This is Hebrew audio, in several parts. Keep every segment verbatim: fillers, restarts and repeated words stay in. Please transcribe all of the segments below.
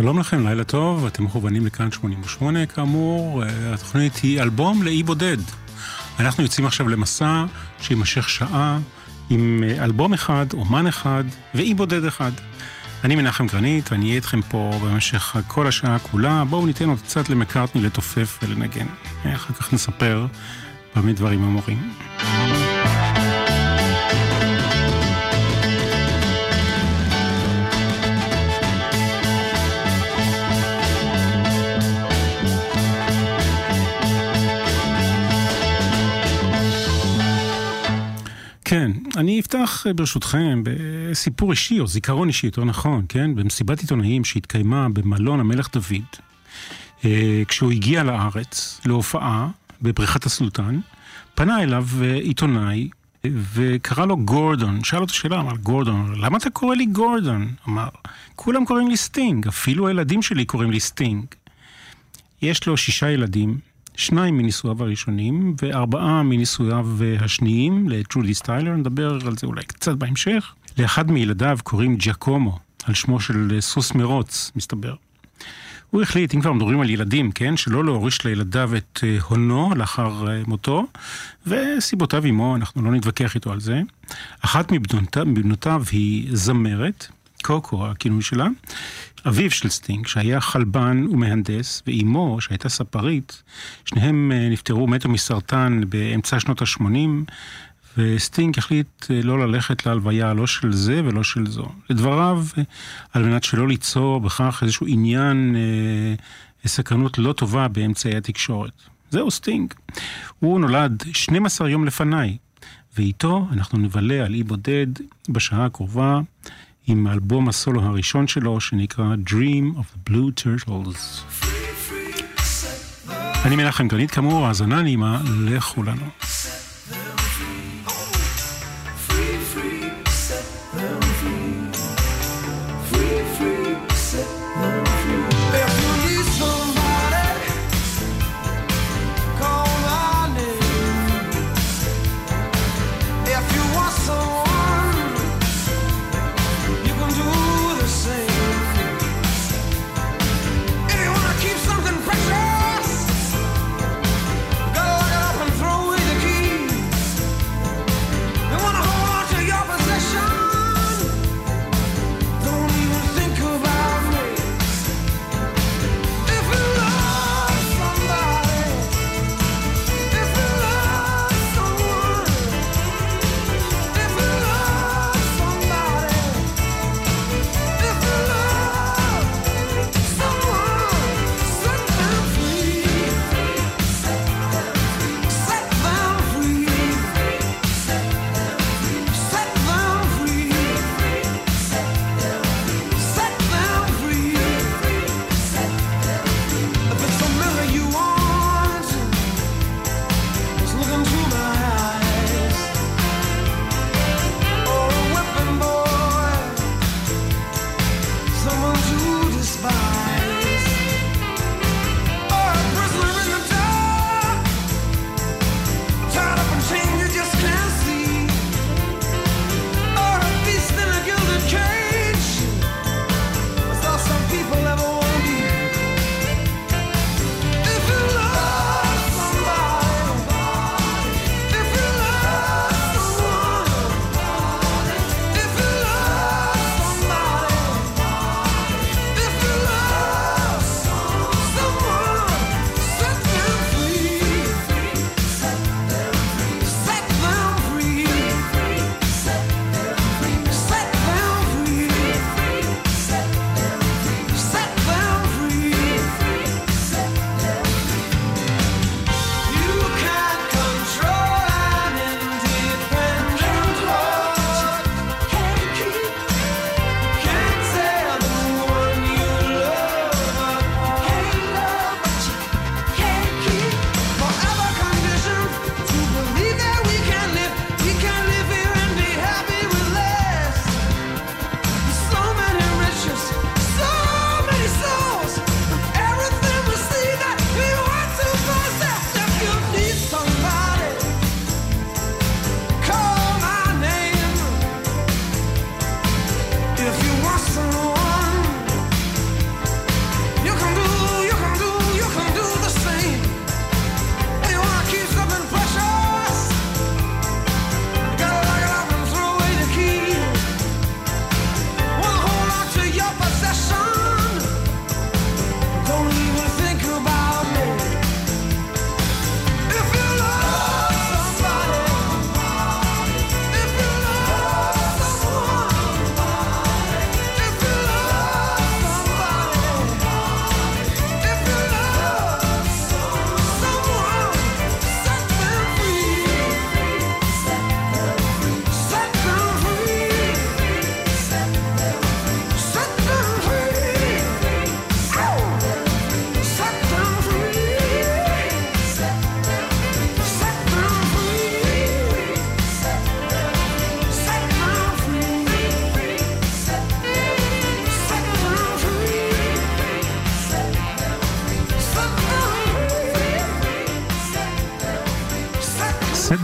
שלום לכם, לילה טוב, אתם מכוונים לכאן שמונים ושמונה כאמור, התוכנית היא אלבום לאי בודד. אנחנו יוצאים עכשיו למסע שימשך שעה עם אלבום אחד, אומן אחד ואי בודד אחד. אני מנחם גרנית ואני אהיה איתכם פה במשך כל השעה כולה. בואו ניתן עוד קצת למקרטני לתופף ולנגן, אחר כך נספר במה דברים אמורים. כן, אני אפתח ברשותכם בסיפור אישי, או זיכרון אישי, יותר נכון, כן? במסיבת עיתונאים שהתקיימה במלון המלך דוד, כשהוא הגיע לארץ להופעה בבריכת הסולטן, פנה אליו עיתונאי וקרא לו גורדון, שאל אותו שאלה, אמר גורדון, למה אתה קורא לי גורדון? אמר, כולם קוראים לי סטינג, אפילו הילדים שלי קוראים לי סטינג. יש לו שישה ילדים, שניים מניסויו הראשונים, וארבעה מניסויו השניים, לג'ודי סטיילר, נדבר על זה אולי קצת בהמשך. לאחד מילדיו קוראים ג'קומו, על שמו של סוס מרוץ, מסתבר. הוא החליט, אם כבר מדברים על ילדים, כן, שלא להוריש לילדיו את הונו לאחר מותו, וסיבותיו עמו, אנחנו לא נתווכח איתו על זה. אחת מבנותיו היא זמרת, קוקו, הכינוי שלה, אביו של סטינג, שהיה חלבן ומהנדס, ואימו, שהייתה ספרית, שניהם נפטרו, מתו מסרטן באמצע שנות ה-שמונים, וסטינג החליט לא ללכת להלוויה, לא של זה ולא של זו. לדבריו, על מנת שלא ליצור בכך איזשהו עניין, אה, סקרנות לא טובה באמצעי התקשורת. זהו סטינג. הוא נולד שנים עשר יום לפניי, ואיתו אנחנו נבלה על אי בודד בשעה הקרובה, עם האלבום הסולו הראשון שלו, שנקרא Dream of the Blue Turtles. אני מנחם גרנית, כאמור, האזנה נעימה לכולנו. Keep something precious, gotta lock it up and throw away the key.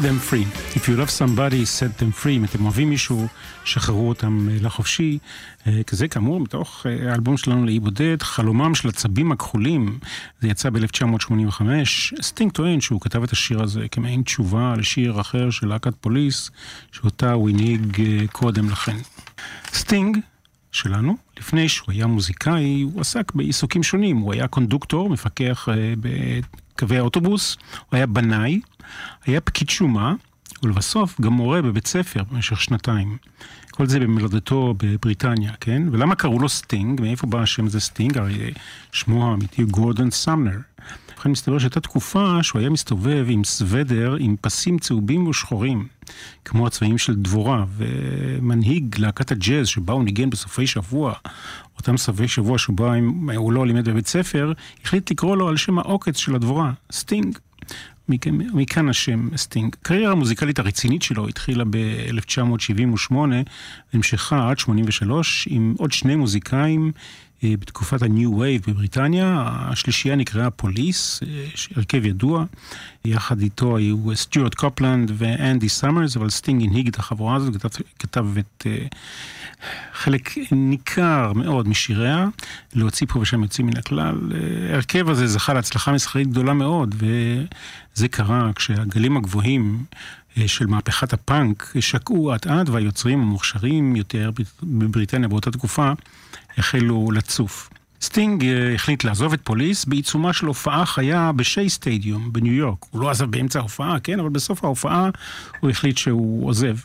them free. If you love somebody, set them free. אם אתם אוהבים מישהו, שחררו אותם לחופשי. כזה כאמור, מתוך האלבום שלנו לאי בודד, חלומם של הצבים הכחולים, זה יצא ב-אלף תשע מאות שמונים וחמש. סטינג טוען שהוא כתב את השיר הזה כמעין תשובה לשיר אחר של להקת פוליס, שאותה הוא הנהיג קודם לכן. סטינג שלנו, לפני שהוא היה מוזיקאי, הוא עסק בעיסוקים שונים. הוא היה קונדוקטור, מפקח בקווי האוטובוס, הוא היה בנאי, היה פקיד שומה, ולבסוף גם מורה בבית ספר במשך שנתיים. כל זה במלדתו בבריטניה, כן? ולמה קראו לו סטינג? מאיפה בא השם זה סטינג? הרי שמו האמיתי הוא גורדון סמנר. ובכן מסתבר שהייתה תקופה שהוא היה מסתובב עם סוודר, עם פסים צהובים ושחורים, כמו הצבעים של דבורה, ומנהיג להקת הג'אז שבה הוא ניגן בסופי שבוע, אותם סופי שבוע שבה הוא לא לימד בבית ספר, החליט לקרוא לו על שם העוקץ של הדבורה, סטינג. מכאן השם סטינג. קריירה המוזיקלית הרצינית שלו התחילה ב-אלף תשע מאות שבעים ושמונה, והמשכה עד שמונים ושלוש, עם עוד שני מוזיקאים בתקופת ה-New Wave בבריטניה. השלישייה נקראה פוליס, הרכב ידוע. יחד איתו היו סטיוארט קופלנד ואנדי סאמרס, אבל סטינג הנהיג את החבורה הזאת, כתב, כתב את חלק ניכר מאוד משיריה, להוציא פה ושם יוצאים מן הכלל. הרכב הזה זכה להצלחה מסחרית גדולה מאוד, וזה קרה כשהגלים הגבוהים של מהפכת הפאנק שקעו עד עד, והיוצרים המוכשרים יותר בבריטניה באותה תקופה החלו לצוף. סטינג החליט לעזוב את פוליס בעיצומה של הופעה חיה בשי סטיידיום בניו יורק. הוא לא עזב באמצע ההופעה, כן, אבל בסוף ההופעה הוא החליט שהוא עוזב.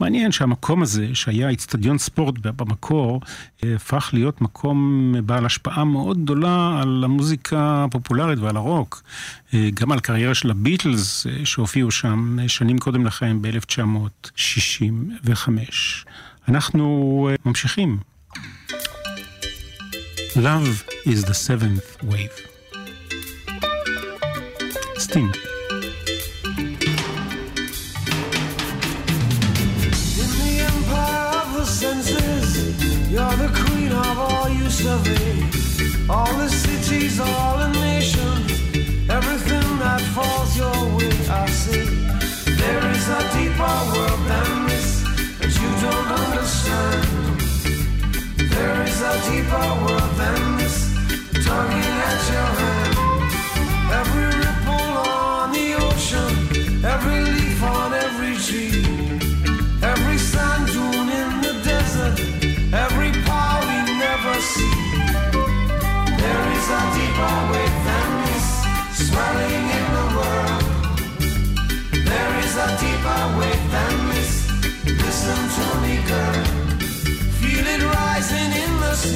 מעניין שהמקום הזה, שהיה אצטדיון ספורט במקור, הפך להיות מקום בעל השפעה מאוד גדולה על המוזיקה הפופולרית ועל הרוק, גם על קריירה של הביטלס שהופיעו שם שנים קודם לכן ב-אלף תשע מאות שישים וחמש. אנחנו ממשיכים. Love is the seventh wave. Sting. In the empire of the senses, you're the queen of all you survey. All the cities, all the nations, everything that falls your way, I say. There is a deeper world than this that you don't understand. There is a deeper world than this, tugging at your hand. Every ripple on the ocean, every leaf on every tree, every sand dune in the desert, every power we never see. There is a deeper way than this, swelling in the world. There is a deeper way than this, listen to me girl. Feel it rising in the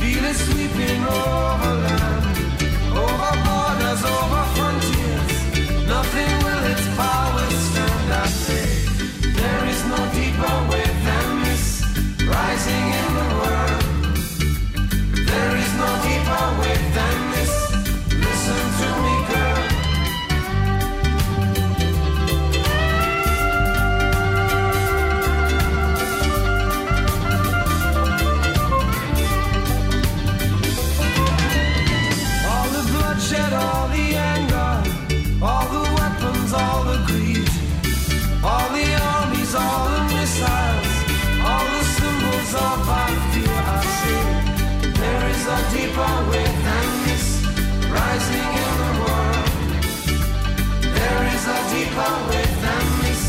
feel it sweeping over land, over borders, over frontiers, nothing will its power stand, I say. There is no deeper way than this, rising in the world. There is no deeper way than this, listen to me girl. All the anger, all the weapons, all the greed, all the armies, all the missiles, all the symbols of our fear, I say. There is a deeper way than this, rising in the world. There is a deeper way than this,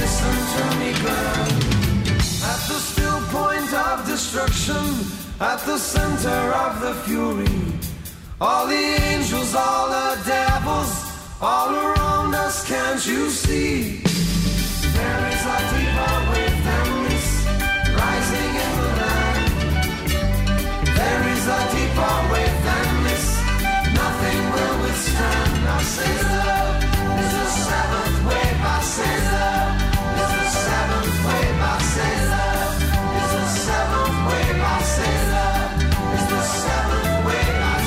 listen to me girl. At the still point of destruction, at the center of the fury, all the angels, all the devils, all around us, can't you see? There is a deeper way than this, rising in the land. There is a deeper way than this, nothing will withstand. I say love is the seventh wave, I say love is the seventh wave, I say love is the seventh wave, I say love is the seventh wave, I say.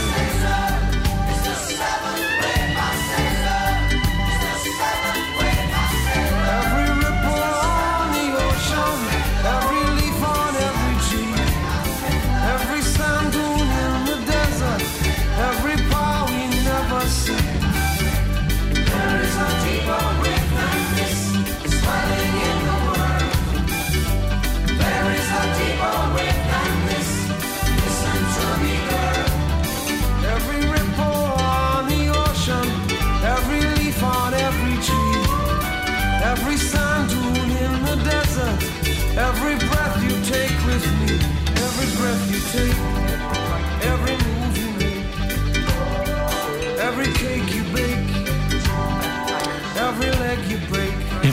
Every ripple on the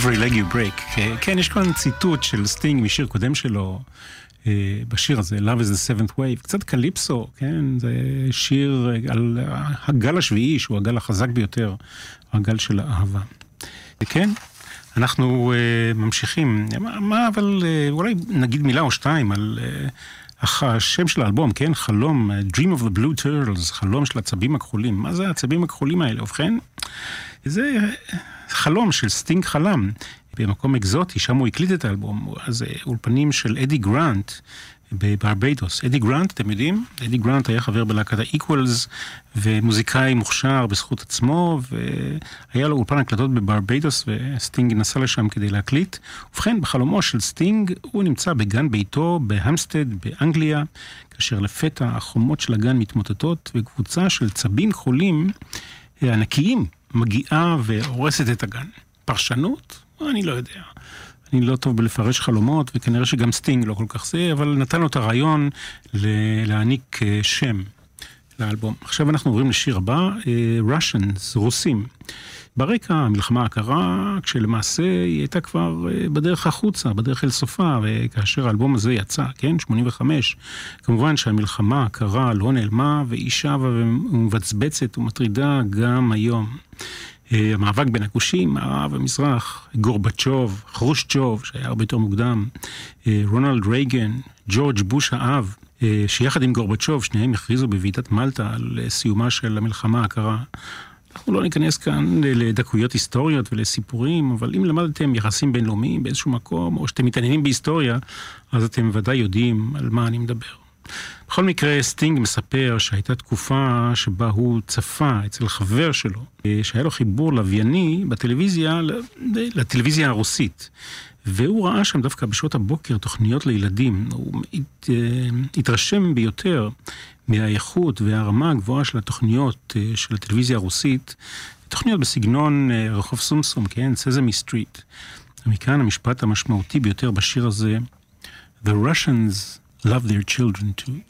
Every Leg You Break. כן, יש כאן ציטוט של סטינג משיר קודם שלו, בשיר הזה, Love Is The Seventh Wave, קצת קליפסו, כן? זה שיר על הגל השביעי, שהוא הגל החזק ביותר, הגל של האהבה. כן? אנחנו ממשיכים. מה, אבל אולי נגיד מילה או שתיים על השם של האלבום, כן? חלום, Dream of the Blue Turtles, חלום של הצבים הכחולים. מה זה הצבים הכחולים האלה? ובכן, זה חלום של סטינג חלם. במקום אקזוטי, שם הוא הקליט את האלבום, אז אולפנים של אדי גרנט בברבדוס. אדי גרנט, אתם יודעים? אדי גרנט היה חבר בלהקת האיקוולס, ומוזיקאי מוכשר בזכות עצמו, והיה לו אולפן הקלטות בברבדוס, וסטינג נסע לשם כדי להקליט. ובכן, בחלומו של סטינג, הוא נמצא בגן ביתו, בהמסטד, באנגליה, כאשר לפתע החומות של הגן מתמוטטות, וקבוצה של צבים חולים ענקיים מגיעה והורסת את הגן. פרשנות? אני לא יודע. אני לא טוב בלפרש חלומות, וכנראה שגם סטינג לא כל כך זה, אבל נתן לו את הרעיון להעניק שם לאלבום. עכשיו אנחנו עוברים לשיר הבא, Russians, רוסים. ברקע המלחמה הקרה, כשלמעשה היא הייתה כבר בדרך החוצה, בדרך אל סופה, וכאשר האלבום הזה יצא, כן, שמונים וחמש, כמובן שהמלחמה הקרה לא נעלמה, והיא שווה ומבצבצת ומטרידה גם היום. המאבק בין הגושים, מערב ומזרח, גורבצ'וב, חרושצ'וב, שהיה הרבה יותר מוקדם, רונלד רייגן, ג'ורג' בוש האב, שיחד עם גורבצ'וב, שניהם הכריזו בוועידת מלטה על סיומה של המלחמה הקרה. אנחנו לא ניכנס כאן לדקויות היסטוריות ולסיפורים, אבל אם למדתם יחסים בינלאומיים באיזשהו מקום, או שאתם מתעניינים בהיסטוריה, אז אתם ודאי יודעים על מה אני מדבר. בכל מקרה, סטינג מספר שהייתה תקופה שבה הוא צפה אצל חבר שלו, שהיה לו חיבור לווייני בטלוויזיה, לטלוויזיה הרוסית. והוא ראה שם דווקא בשעות הבוקר תוכניות לילדים. הוא התרשם ביותר מהאיכות והרמה הגבוהה של התוכניות של הטלוויזיה הרוסית, תוכניות בסגנון רחוב סומסום, כן, סזמי סטריט. מכאן המשפט המשמעותי ביותר בשיר הזה, The Russians love their children too.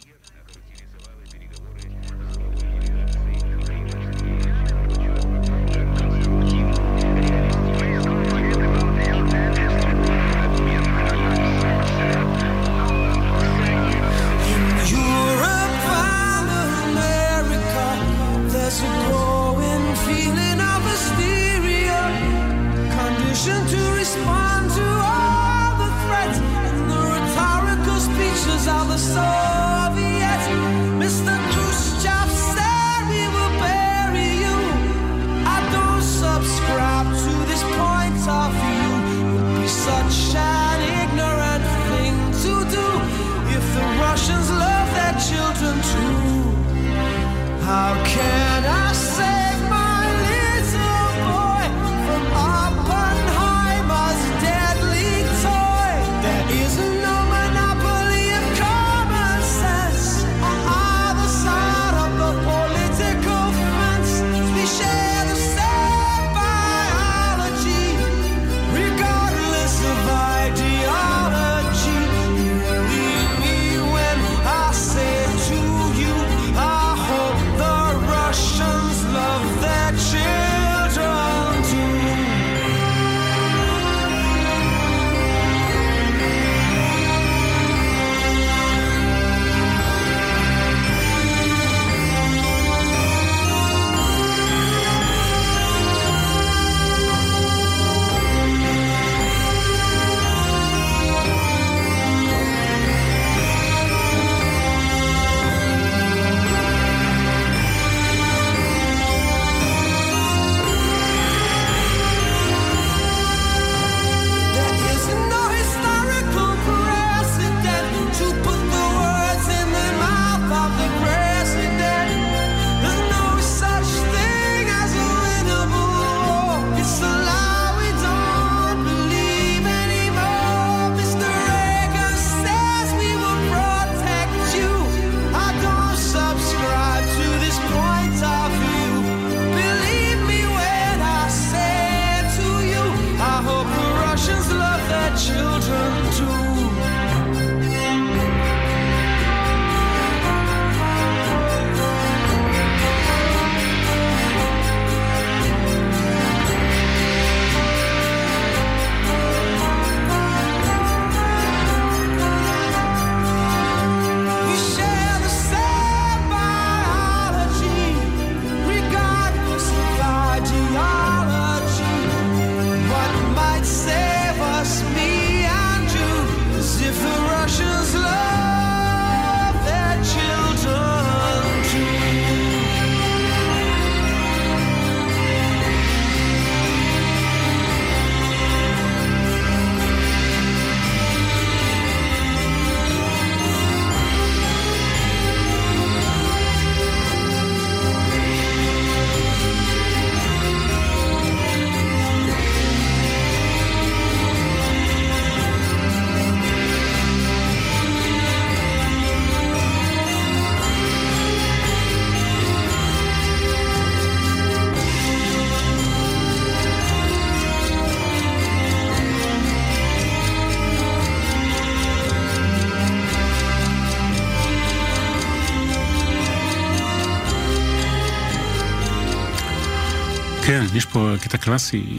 כן, יש פה קטע קלאסי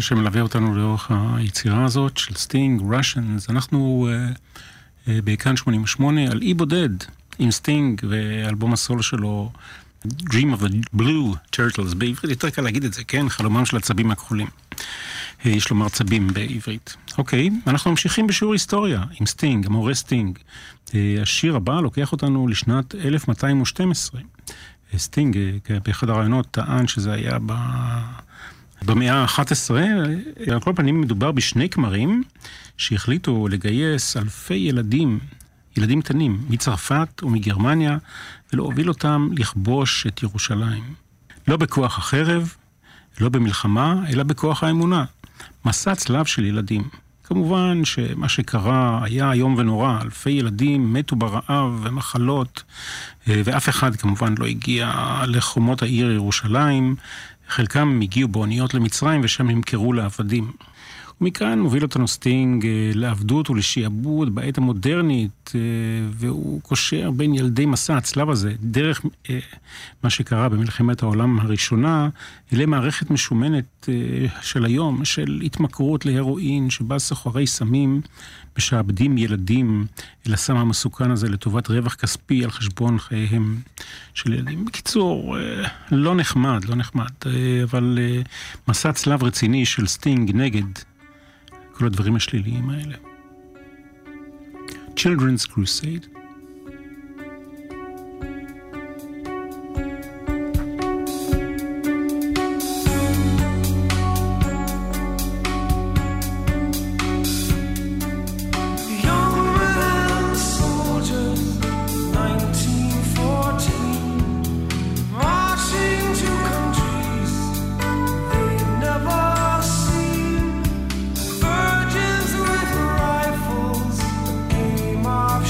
שמלווה אותנו לאורך היצירה הזאת של סטינג, ראשנס. אנחנו בעיקן שמונים ושמונה על אי בודד עם סטינג ואלבום הסולו שלו Dream of the Blue Turtles, בעברית יותר קל להגיד את זה, כן? חלומם של הצבים הכחולים. יש לומר צבים בעברית. אוקיי, אנחנו ממשיכים בשיעור היסטוריה עם סטינג, המורה סטינג. השיר הבא לוקח אותנו לשנת אלף מאתיים ושתים עשרה. סטינג, באחד הרעיונות, טען שזה היה ב... במאה ה-אחת עשרה, על כל פנים מדובר בשני כמרים שהחליטו לגייס אלפי ילדים, ילדים קטנים, מצרפת ומגרמניה, ולהוביל אותם לכבוש את ירושלים. לא בכוח החרב, לא במלחמה, אלא בכוח האמונה. מסע צלב של ילדים. כמובן שמה שקרה היה יום ונורא, אלפי ילדים מתו ברעב ומחלות, ואף אחד כמובן לא הגיע לחומות העיר ירושלים, חלקם הגיעו באוניות למצרים ושם נמכרו לעבדים. ומכאן הוביל אותנו סטינג לעבדות ולשיעבוד בעת המודרנית, והוא קושר בין ילדי מסע הצלב הזה, דרך מה שקרה במלחמת העולם הראשונה, למערכת משומנת של היום, של התמכרות להירואין, שבה סוחרי סמים משעבדים ילדים אל הסם המסוכן הזה לטובת רווח כספי על חשבון חייהם של ילדים. בקיצור, לא נחמד, לא נחמד, אבל מסע צלב רציני של סטינג נגד כל הדברים השליליים האלה. Children's Crusade.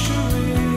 Sure.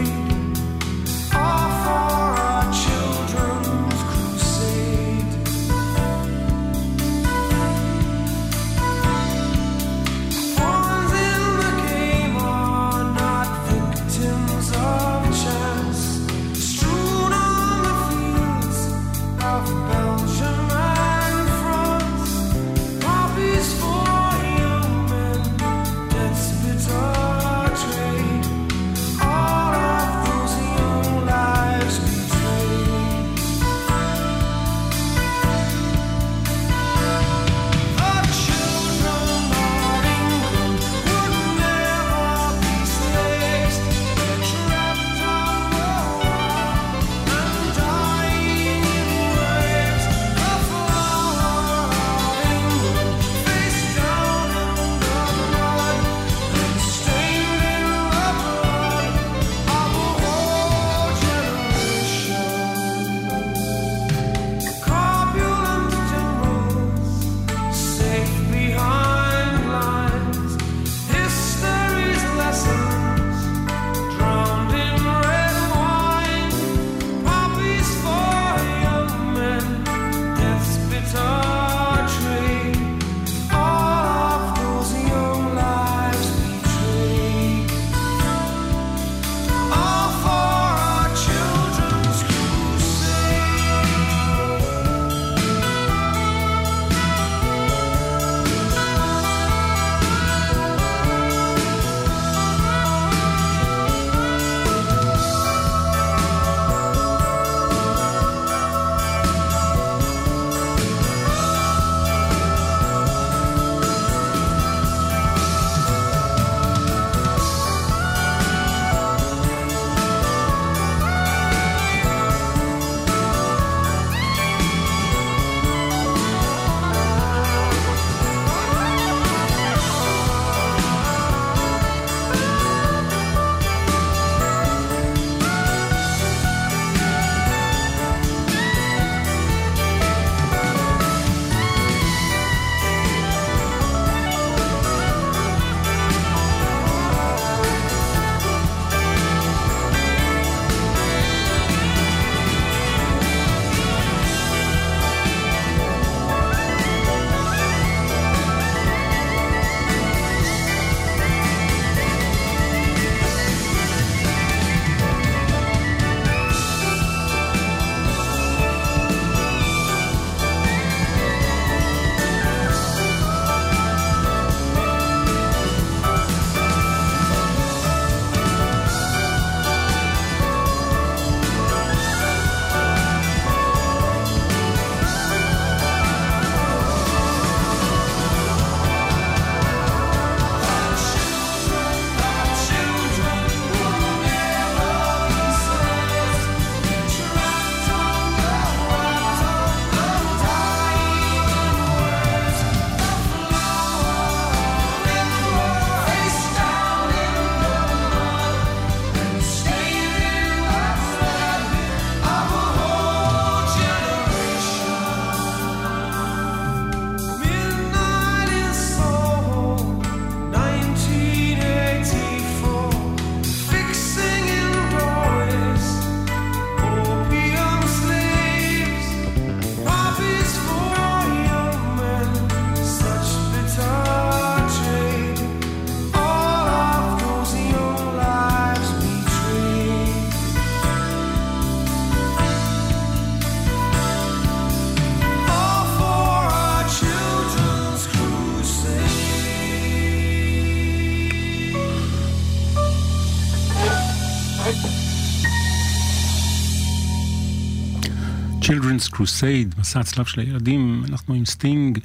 Children's Crusade, מסע הצלב של הילדים. אנחנו עם סטינג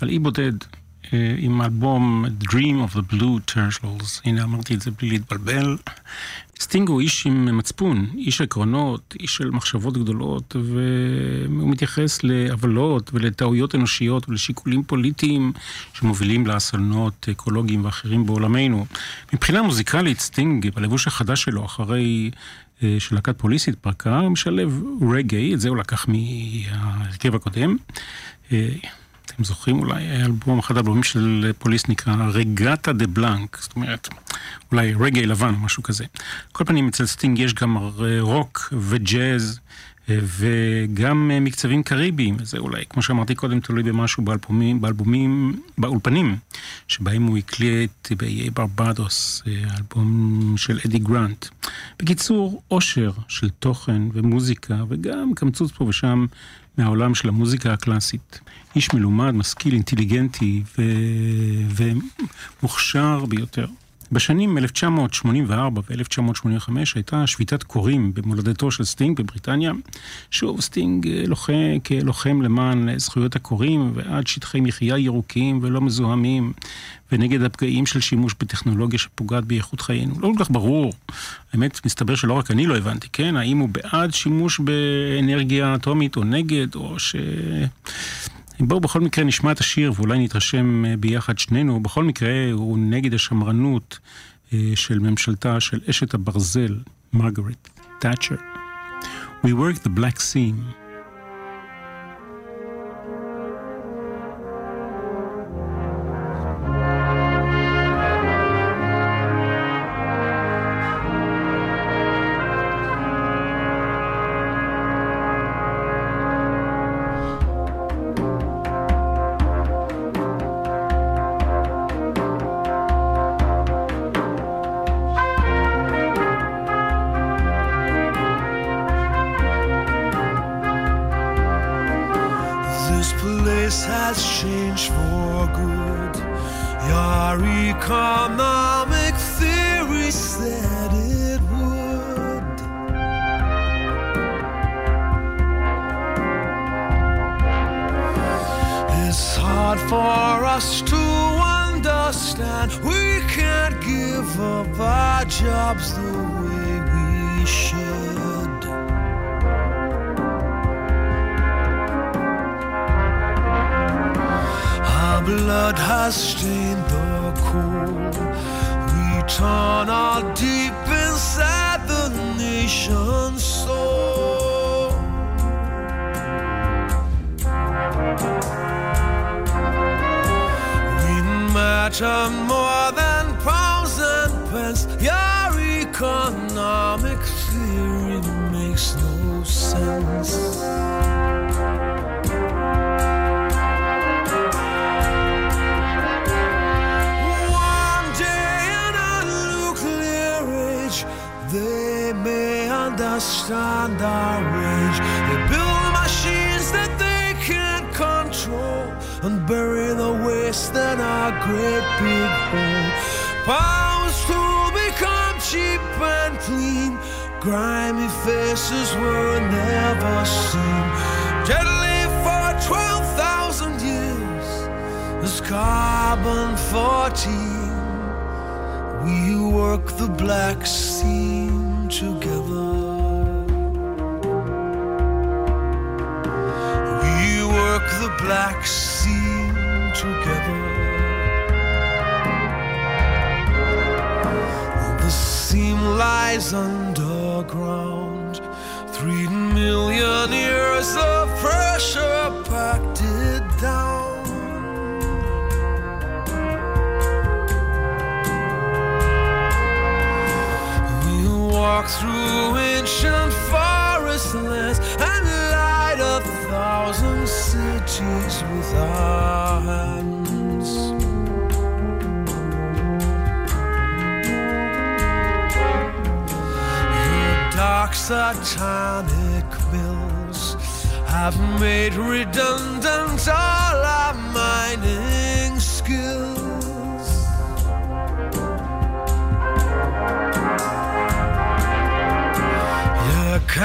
על אי בודד, עם אלבום Dream of the Blue Turtles. הנה אמרתי את זה בלי להתבלבל. סטינג הוא איש עם מצפון, איש עקרונות, איש של מחשבות גדולות, והוא מתייחס לעוולות ולטעויות אנושיות ולשיקולים פוליטיים שמובילים לאסונות אקולוגיים ואחרים בעולמנו. מבחינה מוזיקלית, סטינג, בלבוש החדש שלו אחרי של להקת פוליס התפרקה, הוא משלב רגעי, את זה הוא לקח מהרכב הקודם. אתם זוכרים אולי, אלבום, אחד האלבומים של פוליס נקרא רגטה דה בלנק, זאת אומרת, אולי רגעי לבן או משהו כזה. כל פנים, אצל סטינג יש גם רוק וג'אז, וגם מקצבים קריביים, זה אולי, כמו שאמרתי קודם, תלוי במשהו באלבומים, באלבומים, באולפנים, שבהם הוא הקליט באיי ברבדוס, אלבום של אדי גרנט. בקיצור, עושר של תוכן ומוזיקה, וגם קמצוץ פה ושם מהעולם של המוזיקה הקלאסית. איש מלומד, משכיל, אינטליגנטי ו... ומוכשר ביותר. בשנים אלף תשע מאות שמונים וארבע ו-אלף תשע מאות שמונים וחמש הייתה שביתת קוראים במולדתו של סטינג בבריטניה. שוב, סטינג לוחם, כלוחם למען זכויות הקוראים ועד שטחי מחייה ירוקים ולא מזוהמים, ונגד הפגעים של שימוש בטכנולוגיה שפוגעת באיכות חיינו. לא כל כך ברור. האמת, מסתבר שלא רק אני לא הבנתי, כן? האם הוא בעד שימוש באנרגיה אטומית או נגד, או ש... בואו בכל מקרה נשמע את השיר ואולי נתרשם ביחד שנינו. בכל מקרה הוא נגד השמרנות של ממשלתה של אשת הברזל, מרגרט תאצ'ר. We Work The Black Seam.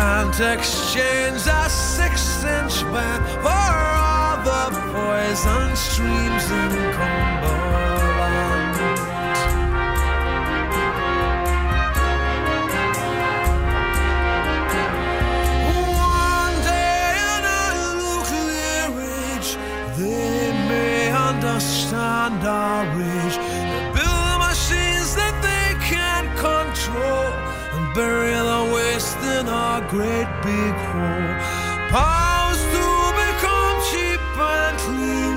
Context chains are six-inch band for all the poison streams in Cumberland. One day in a nuclear age, they may understand our rage. They build machines that they can't control and bury the waste in our great big hole. Powers to become cheap and clean,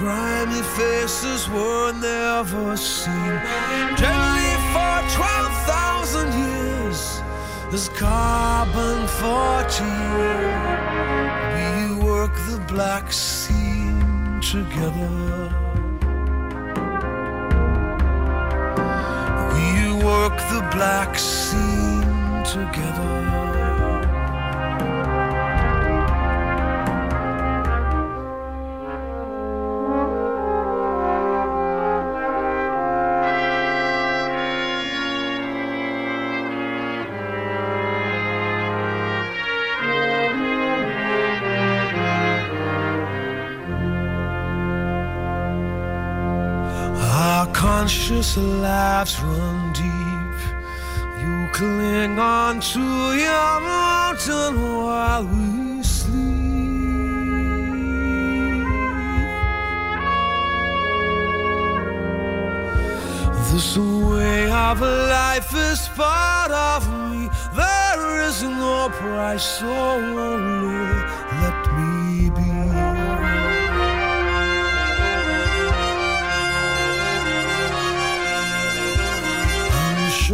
grimy faces were never seen. Deadly for twelve thousand years is carbon fourteen. We work the black seam together. We work the black seam together. Our conscious lives run deep. Cling on to your mountain while we sleep. This way of life is part of me. There is no price, so only let me be.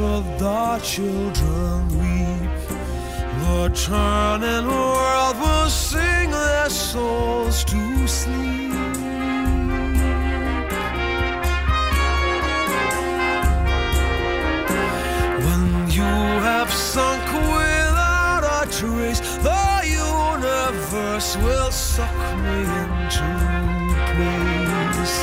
Should the children weep, the turning world will sing their souls to sleep. When you have sunk without a trace, the universe will suck me into place.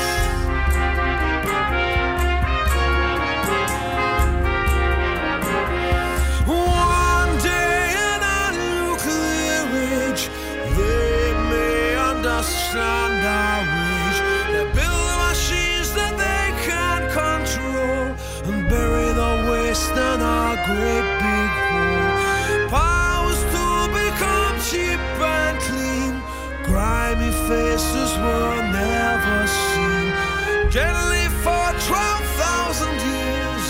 Understand our rage. They build the machines that they can't control and bury the waste in our great big hole. Powers to become cheap and clean, grimy faces were never seen. Generally for twelve thousand years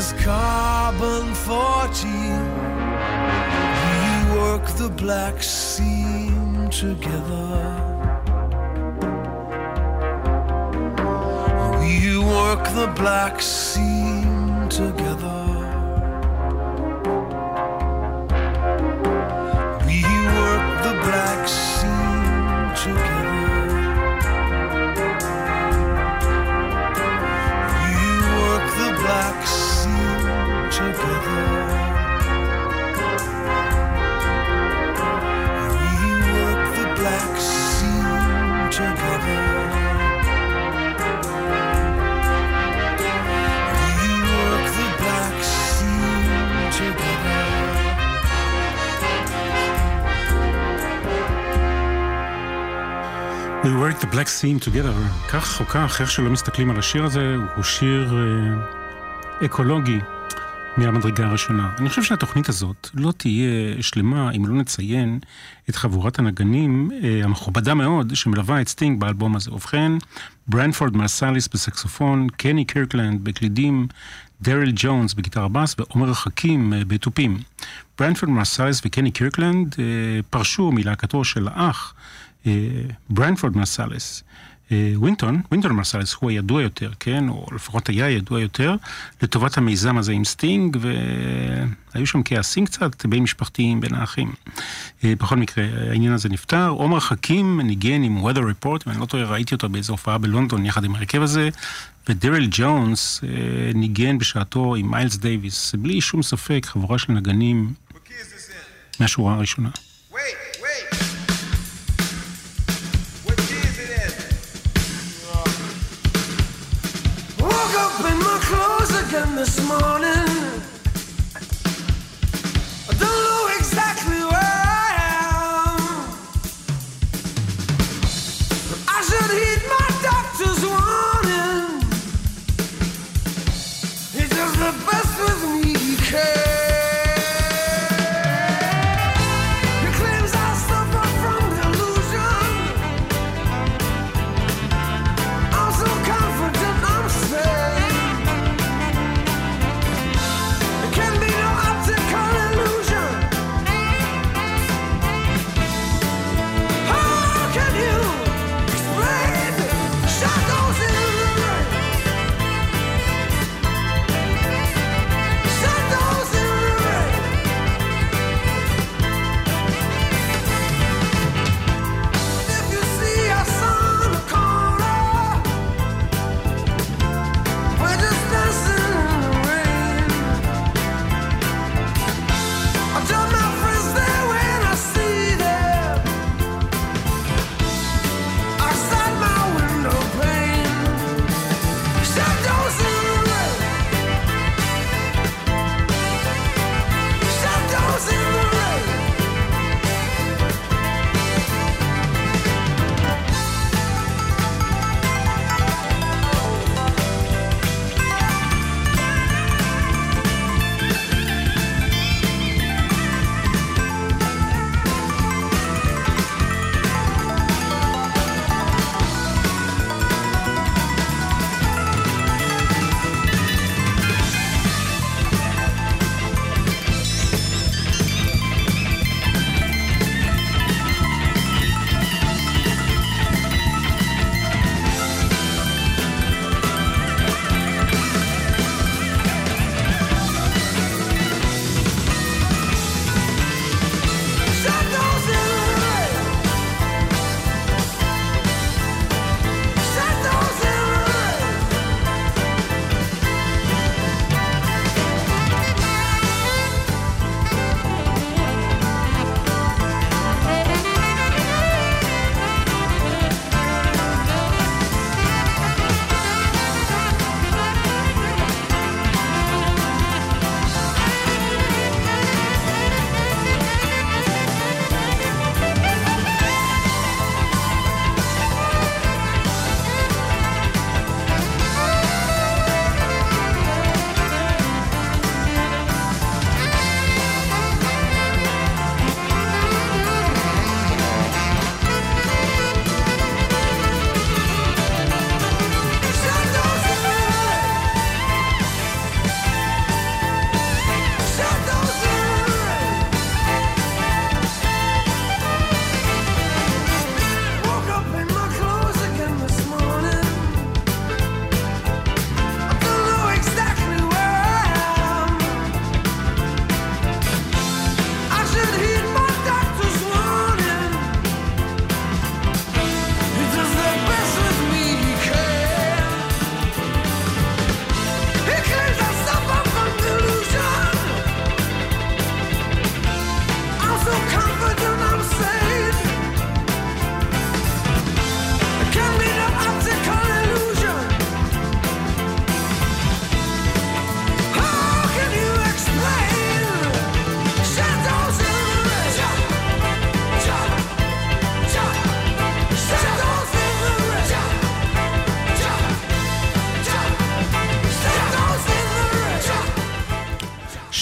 is carbon fourteen. We work the black seam together. We work the black seam together. We work the black seam together. We work the black seam together. We work the black seam together. We work the black seam together. כך או כך, איך שלא מסתכלים על השיר הזה, הוא שיר אה, אקולוגי מהמדרגה הראשונה. אני חושב שהתוכנית הזאת לא תהיה שלמה אם לא נציין את חבורת הנגנים אה, המכובדה מאוד שמלווה את סטינג באלבום הזה. ובכן, ברנפורד מרסליס בסקסופון, קני קירקלנד בקלידים, דריל ג'ונס בגיטרה בס ועומר חכים אה, בטופים. ברנפורד מרסליס וקני קירקלנד אה, פרשו מלהקתו של האח ברנפורד מרסליס, ווינטון, ווינטון מרסליס הוא הידוע יותר, כן, או לפחות היה ידוע יותר, לטובת המיזם הזה עם סטינג, והיו שם כעסים קצת, בין משפחתיים, בין האחים. בכל מקרה, העניין הזה נפטר. עומר חכים ניגן עם Weather Report, ואני לא טועה, ראיתי אותו באיזו הופעה בלונדון, יחד עם הרכב הזה, ודריל ג'ונס ניגן בשעתו עם מיילס דייביס, בלי שום ספק, חבורה של נגנים מהשורה הראשונה. Wait, wait. This morning I don't know exactly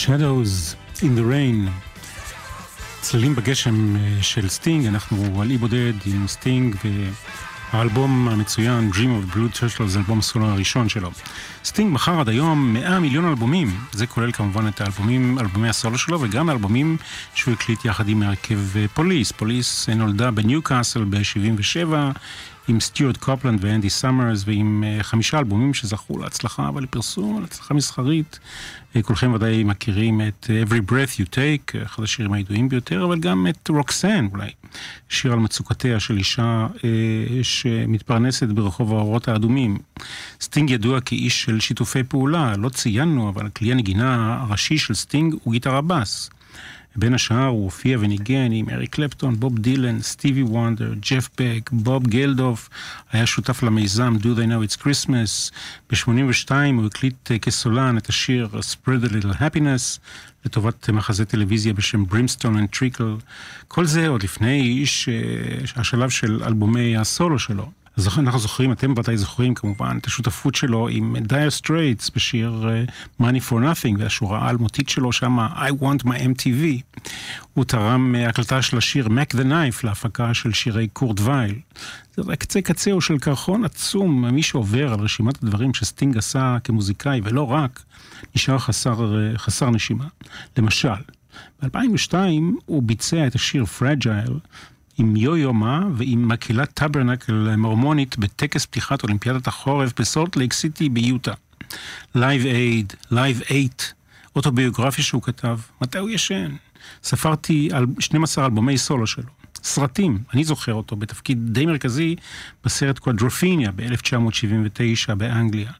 Shadows in the Rain, צלילים בגשם של סטינג. אנחנו על אי בודד עם סטינג והאלבום המצוין Dream of the Blue Turtles, זה אלבום הסולו הראשון שלו. סטינג מכר עד היום מאה מיליון אלבומים, זה כולל כמובן את האלבומים, אלבומי הסולו שלו וגם אלבומים שהוא הקליט יחד עם הרכב פוליס. פוליס נולדה בניוקאסל ב-שבעים ושבע עם סטיוארט קופלנד ואנדי סאמרס, ועם חמישה אלבומים שזכו להצלחה, אבל לפרסום, להצלחה מסחרית. כולכם ודאי מכירים את Every Breath You Take, אחד השירים הידועים ביותר, אבל גם את רוקסן, אולי, שיר על מצוקתיה של אישה שמתפרנסת ברחוב האורות האדומים. סטינג ידוע כאיש של שיתופי פעולה, לא ציינו, אבל כלי הנגינה הראשי של סטינג הוא גיטרה בס. בין השאר הוא הופיע וניגן עם אריק קלפטון, בוב דילן, סטיבי וונדר, ג'ף בק, בוב גלדוף, היה שותף למיזם Do They Know It's Christmas. ב-שמונים ושתיים הוא הקליט כסולן את השיר Spread a Little Happiness, לטובת מחזה טלוויזיה בשם Brimstone and Trickle. כל זה עוד לפני ש... השלב של אלבומי הסולו שלו. אנחנו זוכרים, אתם ודאי זוכרים כמובן, את השותפות שלו עם Dire Straits בשיר Money for Nothing, והשורה האלמותית שלו שם, I want my אם טי וי. הוא תרם הקלטה של השיר Mac the Knife להפקה של שירי קורט וייל. זה רק קצה קצהו של קרחון עצום, מי שעובר על רשימת הדברים שסטינג עשה כמוזיקאי, ולא רק, נשאר חסר, חסר נשימה. למשל, ב-אלפיים ושתיים הוא ביצע את השיר Fragile, עם יו-יו מה ועם מקהלת טברנקל מורמונית בטקס פתיחת אולימפיאדת החורף בסולט לייק סיטי ביוטה. Live Aid, Live Eight, אוטוביוגרפיה שהוא כתב, מתי הוא ישן? ספרתי על שנים עשר אלבומי סולו שלו. סרטים, אני זוכר אותו בתפקיד די מרכזי בסרט קוואדרופיניה ב-אלף תשע מאות שבעים ותשע באנגליה.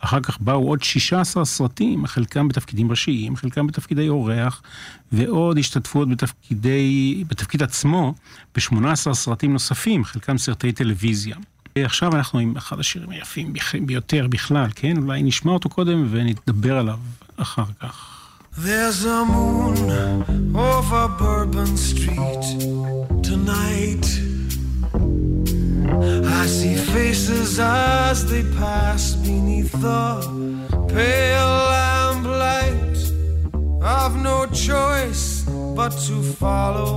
אחר כך באו עוד שישה עשר סרטים, חלקם בתפקידים ראשיים, חלקם בתפקידי אורח, ועוד השתתפות בתפקידי, בתפקיד עצמו ב-שמונה עשר סרטים נוספים, חלקם סרטי טלוויזיה. עכשיו אנחנו עם אחד השירים היפים ביותר בכלל, כן? אולי נשמע אותו קודם ונדבר עליו אחר כך. There's a moon over Bourbon Street tonight. I see faces as they pass beneath the pale lamplight. I've no choice but to follow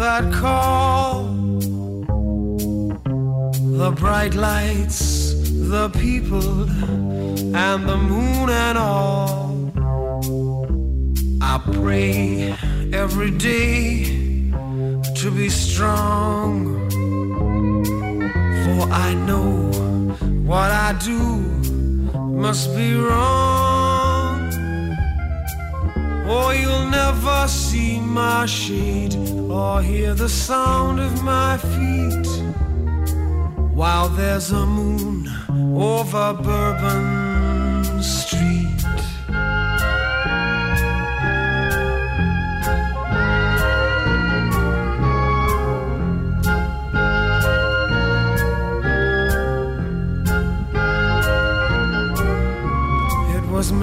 that call. The bright lights, the people, and the moon and all. I pray every day to be strong, for I know what I do must be wrong. Oh, you'll never see my shade or hear the sound of my feet while there's a moon over Bourbon Street.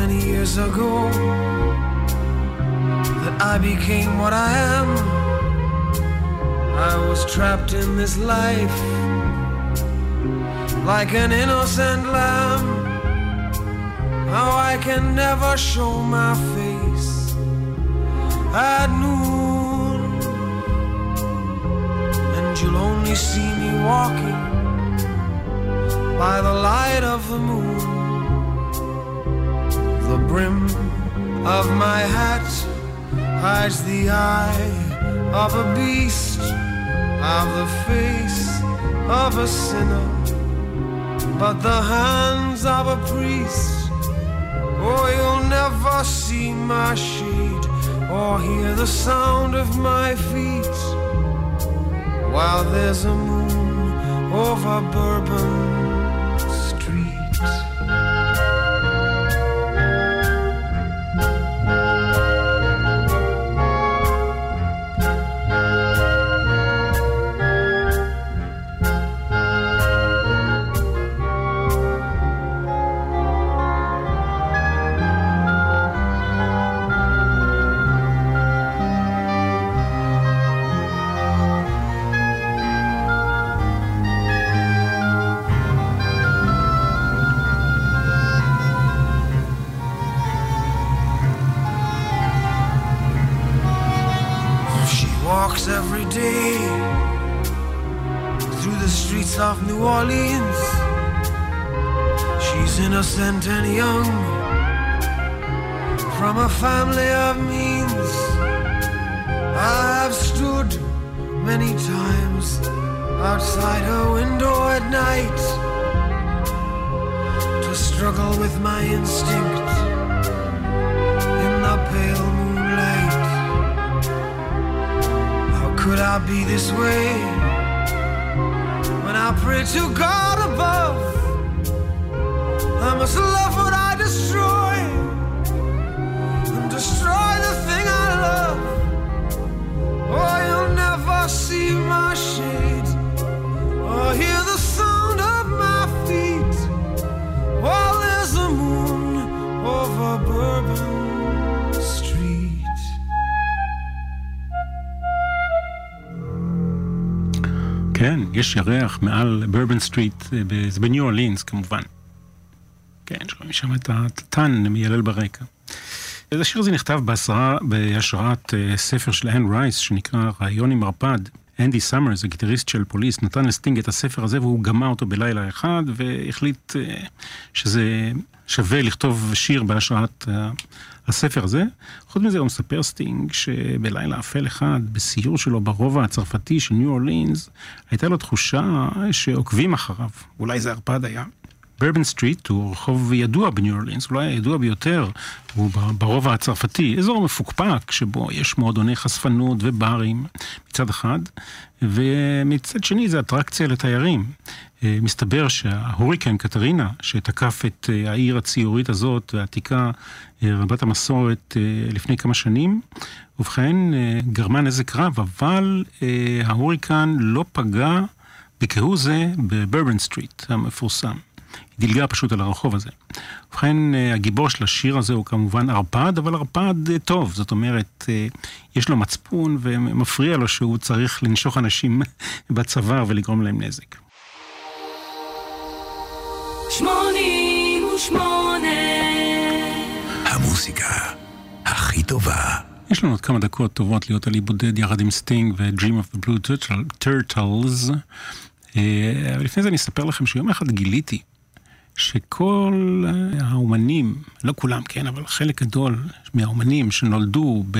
Many years ago that I became what I am. I was trapped in this life like an innocent lamb. Now I can never show my face at noon, and you'll only see me walking by the light of the moon. The brim of my hat hides the eye of a beast, of the face of a sinner, but the hands of a priest. Oh, you'll never see my shade or hear the sound of my feet while there's a moon over Bourbon Street. walks every day through the streets of New Orleans. She's innocent and young, from a family of means. I've stood many times outside her window at night to struggle with my instinct in the pale moonlight. How could I be this way when I pray to God above? I must love what I destroy and destroy the thing I love. Oh, you'll never see my shade or hear the sound of my feet while there's a moon over Bourbon Street. כן, יש ירח מעל בורבון סטריט, זה בניו אורלינס כמובן. כן, שומעים שם את הטטן מיילל ברקע. אז השיר הזה נכתב בעשרה, בהשראת ספר של אן רייס, שנקרא רעיון עם מרפד. אנדי סאמרס, הגיטריסט של פוליס, נתן לסטינג את הספר הזה, והוא גמע אותו בלילה אחד, והחליט שזה שווה לכתוב שיר בהשראת הספר הזה. חוץ מזה הוא מספר סטינג, שבלילה אפל אחד, בסיור שלו ברובע הצרפתי של ניו אורלינס, הייתה לו תחושה שעוקבים אחריו. אולי זה הרפד היה. בורבון סטריט הוא רחוב ידוע בניו אורלינס, אולי הידוע ביותר, הוא ברובע הצרפתי, אזור מפוקפק שבו יש מועדוני חשפנות וברים מצד אחד, ומצד שני זה אטרקציה לתיירים. מסתבר שההוריקן קטרינה, שתקף את העיר הציורית הזאת, העתיקה רבת המסורת לפני כמה שנים, ובכן גרמה נזק רב, אבל ההוריקן לא פגע בכהוא זה בבורבון סטריט המפורסם. היא דילגה פשוט על הרחוב הזה. ובכן, הגיבור של השיר הזה הוא כמובן ארפד, אבל ארפד טוב. זאת אומרת, יש לו מצפון ומפריע לו שהוא צריך לנשוך אנשים בצבא ולגרום להם נזק. שמונים ושמונה. המוזיקה הכי טובה. יש לנו עוד כמה דקות טובות להיות עלי בודד יחד עם סטינג ו-Dream of the Blue Turtles. אבל לפני זה אני אספר לכם שיום אחד גיליתי שכל האומנים, לא כולם, כן, אבל חלק גדול מהאומנים שנולדו ב,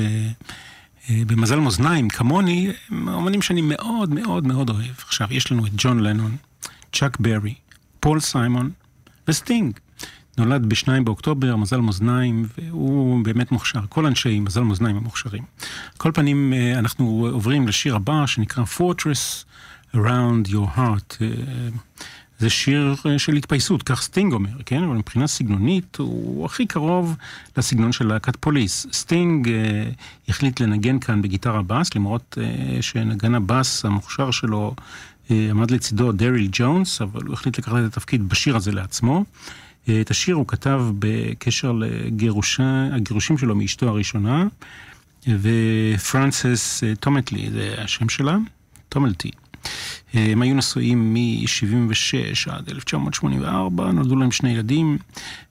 במזל מאזניים כמוני, הם אומנים שאני מאוד מאוד מאוד אוהב. עכשיו, יש לנו את ג'ון לנון, צ'אק ברי, פול סיימון וסטינג. נולד בשניים באוקטובר, מזל מאזניים, והוא באמת מוכשר. כל אנשי מזל מאזניים המוכשרים. כל פנים, אנחנו עוברים לשיר הבא שנקרא Fortress Around Your Heart. זה שיר של התפייסות, כך סטינג אומר, כן? אבל מבחינה סגנונית הוא הכי קרוב לסגנון של להקת פוליס. סטינג אה, החליט לנגן כאן בגיטרה בס, למרות אה, שנגן הבס המוכשר שלו אה, עמד לצידו דריל ג'ונס, אבל הוא החליט לקחת את התפקיד בשיר הזה לעצמו. אה, את השיר הוא כתב בקשר לגירושים שלו מאשתו הראשונה, ופרנסס אה, טומטלי, זה השם שלה, טומלטי. הם היו נשואים מ-שבעים ושש עד אלף תשע מאות שמונים וארבע, נולדו להם שני ילדים.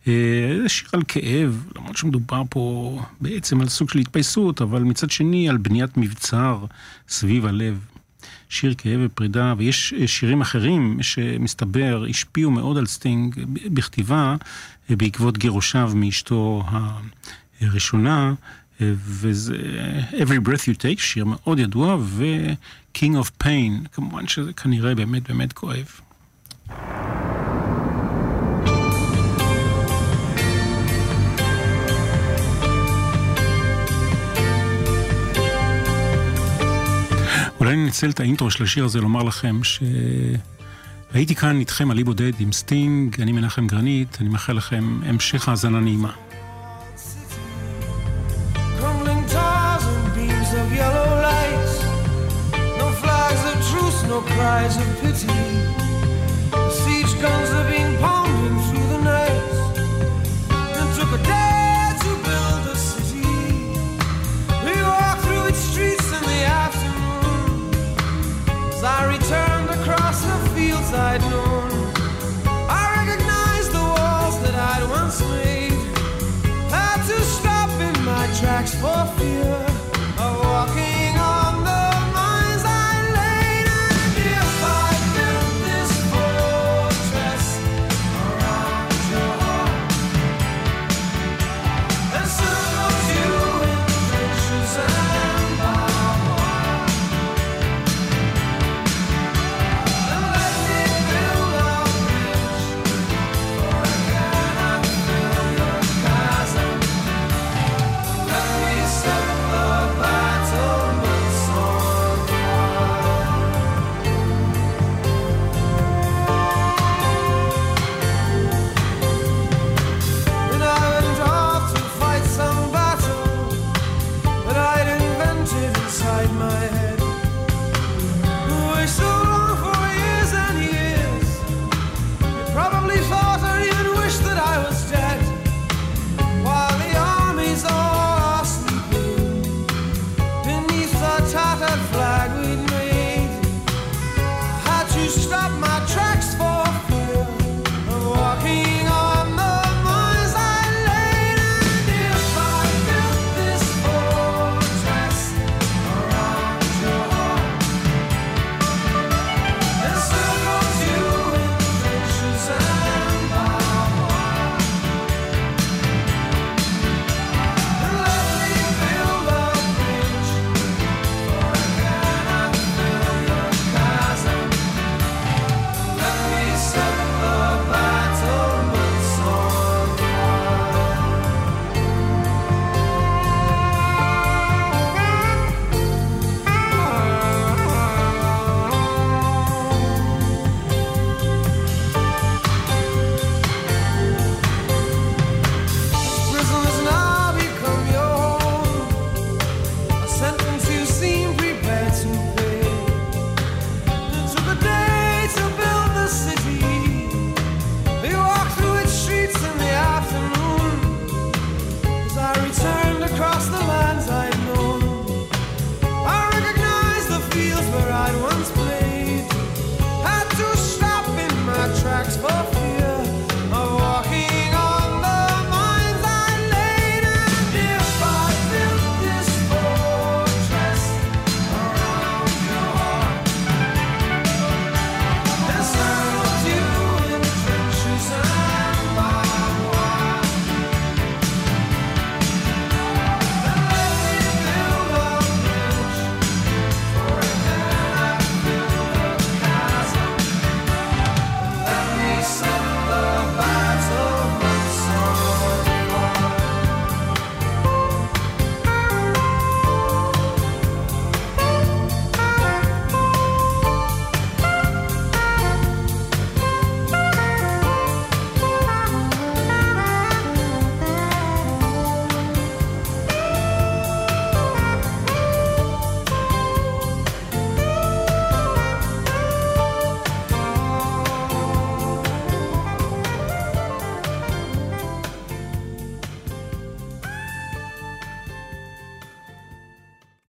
זה שיר על כאב, למרות שמדובר פה בעצם על סוג של התפייסות, אבל מצד שני על בניית מבצר סביב הלב. שיר כאב ופרידה, ויש שירים אחרים שמסתבר, השפיעו מאוד על סטינג בכתיבה, בעקבות גירושיו מאשתו הראשונה, וזה Every Breath You Take, שיר מאוד ידוע, ו-King of Pain, כמובן שזה כנראה באמת באמת כואב. אולי ננצל את האינטרו של השיר הזה לומר לכם ש... הייתי כאן איתכם עלי בודד עם סטינג, אני מנחם גרנית, אני מאחל לכם המשך האזנה נעימה. No cries of pity. Siege guns are being pounded through the night. It took a day to build a city. We walked through its streets in the afternoon. As I returned across the fields I'd known, I recognized the walls that I'd once made. Had to stop in my tracks for fear of walking